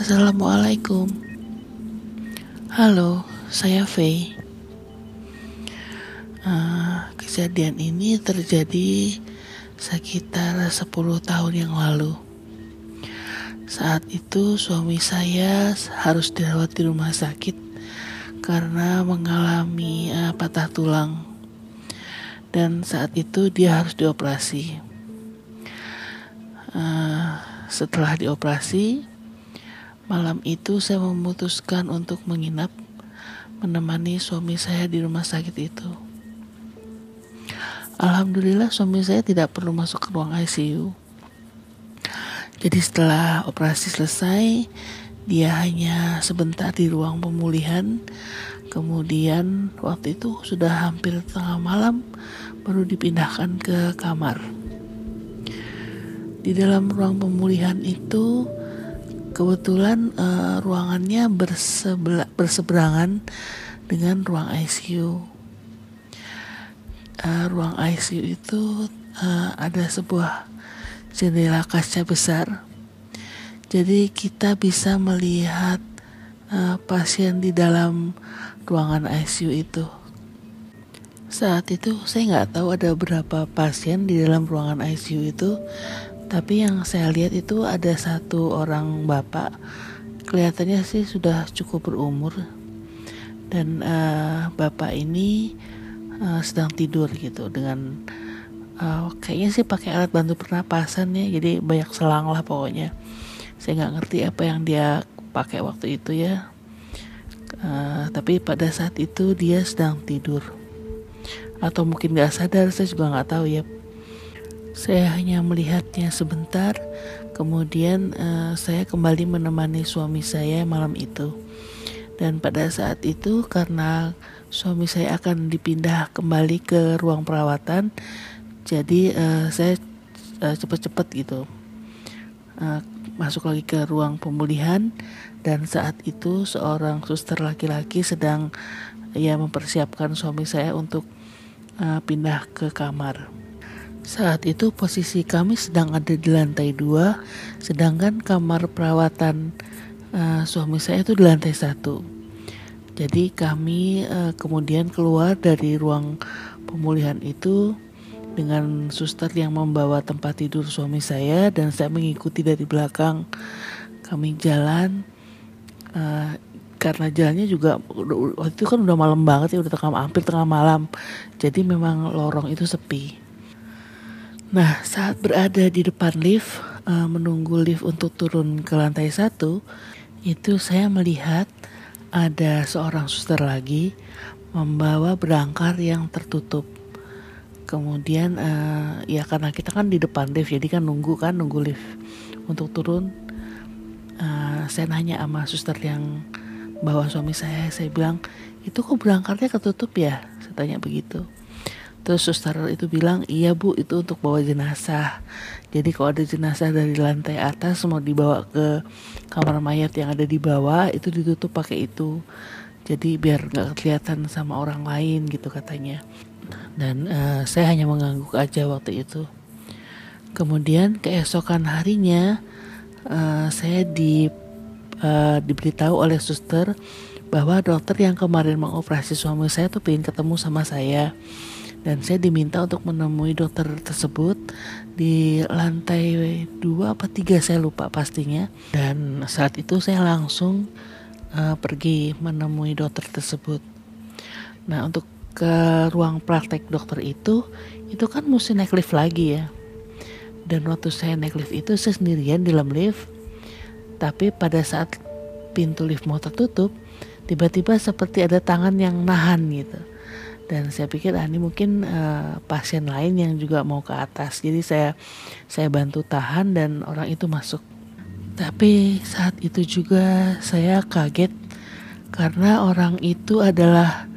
Assalamualaikum. Halo, saya Faye. Kejadian ini terjadi sekitar 10 tahun yang lalu. Saat itu suami saya harus dirawat di rumah sakit karena mengalami patah tulang. Dan saat itu dia harus dioperasi. Setelah dioperasi, malam itu saya memutuskan untuk menginap menemani suami saya di rumah sakit itu. Alhamdulillah suami saya tidak perlu masuk ke ruang ICU. Jadi setelah operasi selesai, dia hanya sebentar di ruang pemulihan. Kemudian waktu itu sudah hampir tengah malam baru dipindahkan ke kamar. Di dalam ruang pemulihan itu kebetulan ruangannya berseberangan dengan ruang ICU. Ruang ICU itu ada sebuah jendela kaca besar. Jadi kita bisa melihat pasien di dalam ruangan ICU itu. Saat itu saya nggak tahu ada berapa pasien di dalam ruangan ICU itu. Tapi yang saya lihat itu ada satu orang bapak, kelihatannya sih sudah cukup berumur, dan bapak ini sedang tidur gitu dengan kayaknya sih pakai alat bantu pernapasan ya, jadi banyak selang lah pokoknya. Saya nggak ngerti apa yang dia pakai waktu itu ya, tapi pada saat itu dia sedang tidur atau mungkin nggak sadar, saya juga nggak tahu ya. Saya hanya melihatnya sebentar, kemudian saya kembali menemani suami saya malam itu. Dan pada saat itu karena suami saya akan dipindah kembali ke ruang perawatan, jadi saya cepat-cepat gitu masuk lagi ke ruang pemulihan. Dan saat itu seorang suster laki-laki sedang ya mempersiapkan suami saya untuk pindah ke kamar. Saat itu posisi kami sedang ada di lantai 2, sedangkan kamar perawatan suami saya itu di lantai 1. Jadi kami kemudian keluar dari ruang pemulihan itu dengan suster yang membawa tempat tidur suami saya, dan saya mengikuti dari belakang. Kami jalan, karena jalannya juga waktu itu kan udah malam banget ya, udah hampir tengah malam. Jadi memang lorong itu sepi. Nah, saat berada di depan lift, menunggu lift untuk turun ke lantai 1, itu saya melihat ada seorang suster lagi membawa berangkar yang tertutup. Kemudian, ya karena kita kan di depan lift, jadi kan nunggu lift untuk turun. Saya nanya sama suster yang bawa suami saya bilang, itu kok berangkarnya ketutup ya? Saya tanya begitu. Terus suster itu bilang, iya bu, itu untuk bawa jenazah. Jadi kalau ada jenazah dari lantai atas mau dibawa ke kamar mayat yang ada di bawah, itu ditutup pakai itu. Jadi biar gak kelihatan sama orang lain gitu katanya. Dan saya hanya mengangguk aja waktu itu. Kemudian keesokan harinya saya diberitahu oleh suster bahwa dokter yang kemarin mengoperasi suami saya tuh pengen ketemu sama saya. Dan saya diminta untuk menemui dokter tersebut di lantai 2 apa 3, saya lupa pastinya. Dan saat itu saya langsung pergi menemui dokter tersebut. Nah, untuk ke ruang praktek dokter itu kan mesti naik lift lagi ya. Dan waktu saya naik lift itu saya sendirian dalam lift. Tapi pada saat pintu lift mau tertutup, tiba-tiba seperti ada tangan yang nahan gitu. Dan saya pikir ini mungkin pasien lain yang juga mau ke atas. Jadi saya bantu tahan dan orang itu masuk. Tapi saat itu juga saya kaget karena orang itu adalah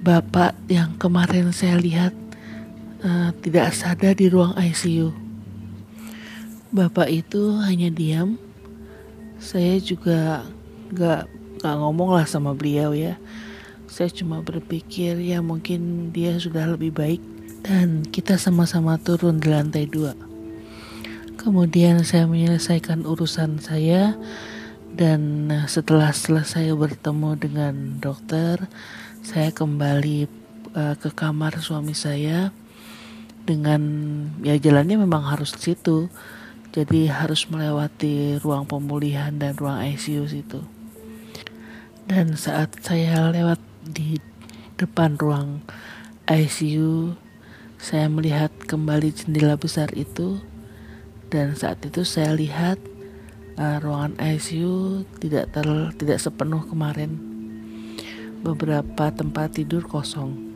bapak yang kemarin saya lihat tidak sadar di ruang ICU. Bapak itu hanya diam. Saya juga gak ngomong lah sama beliau ya. Saya cuma berpikir ya mungkin dia sudah lebih baik, dan kita sama-sama turun di lantai 2. Kemudian saya menyelesaikan urusan saya Dan setelah selesai bertemu dengan dokter, saya kembali ke kamar suami saya dengan ya jalannya memang harus ke situ. Jadi harus melewati ruang pemulihan dan ruang ICU situ. Dan saat saya lewat di depan ruang ICU, saya melihat kembali jendela besar itu, dan saat itu saya lihat ruangan ICU tidak sepenuh kemarin. Beberapa tempat tidur kosong.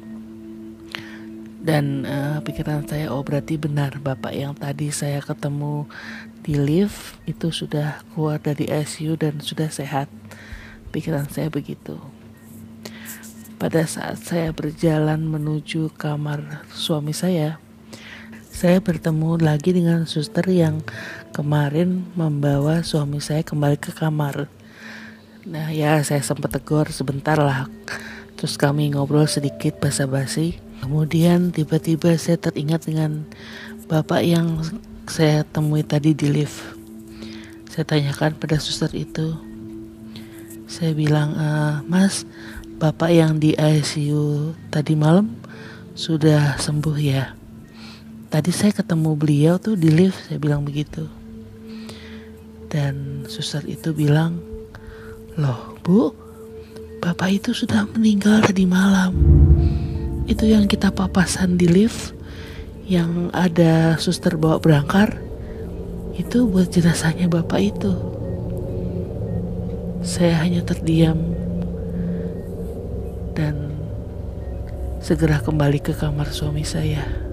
Dan pikiran saya, oh berarti benar bapak yang tadi saya ketemu di lift itu sudah keluar dari ICU dan sudah sehat. Pikiran saya begitu. Pada saat saya berjalan menuju kamar suami saya bertemu lagi dengan suster yang kemarin membawa suami saya kembali ke kamar. Nah ya, saya sempat tegur sebentar lah. Terus kami ngobrol sedikit basa-basi. Kemudian tiba-tiba saya teringat dengan bapak yang saya temui tadi di lift. Saya tanyakan pada suster itu. Saya bilang, mas, bapak yang di ICU tadi malam sudah sembuh ya? Tadi saya ketemu beliau tuh di lift, saya bilang begitu. Dan suster itu bilang, loh bu, bapak itu sudah meninggal tadi malam. Itu yang kita papasan di lift, yang ada suster bawa berangkar, itu buat jenazahnya bapak itu. Saya hanya terdiam dan segera kembali ke kamar suami saya.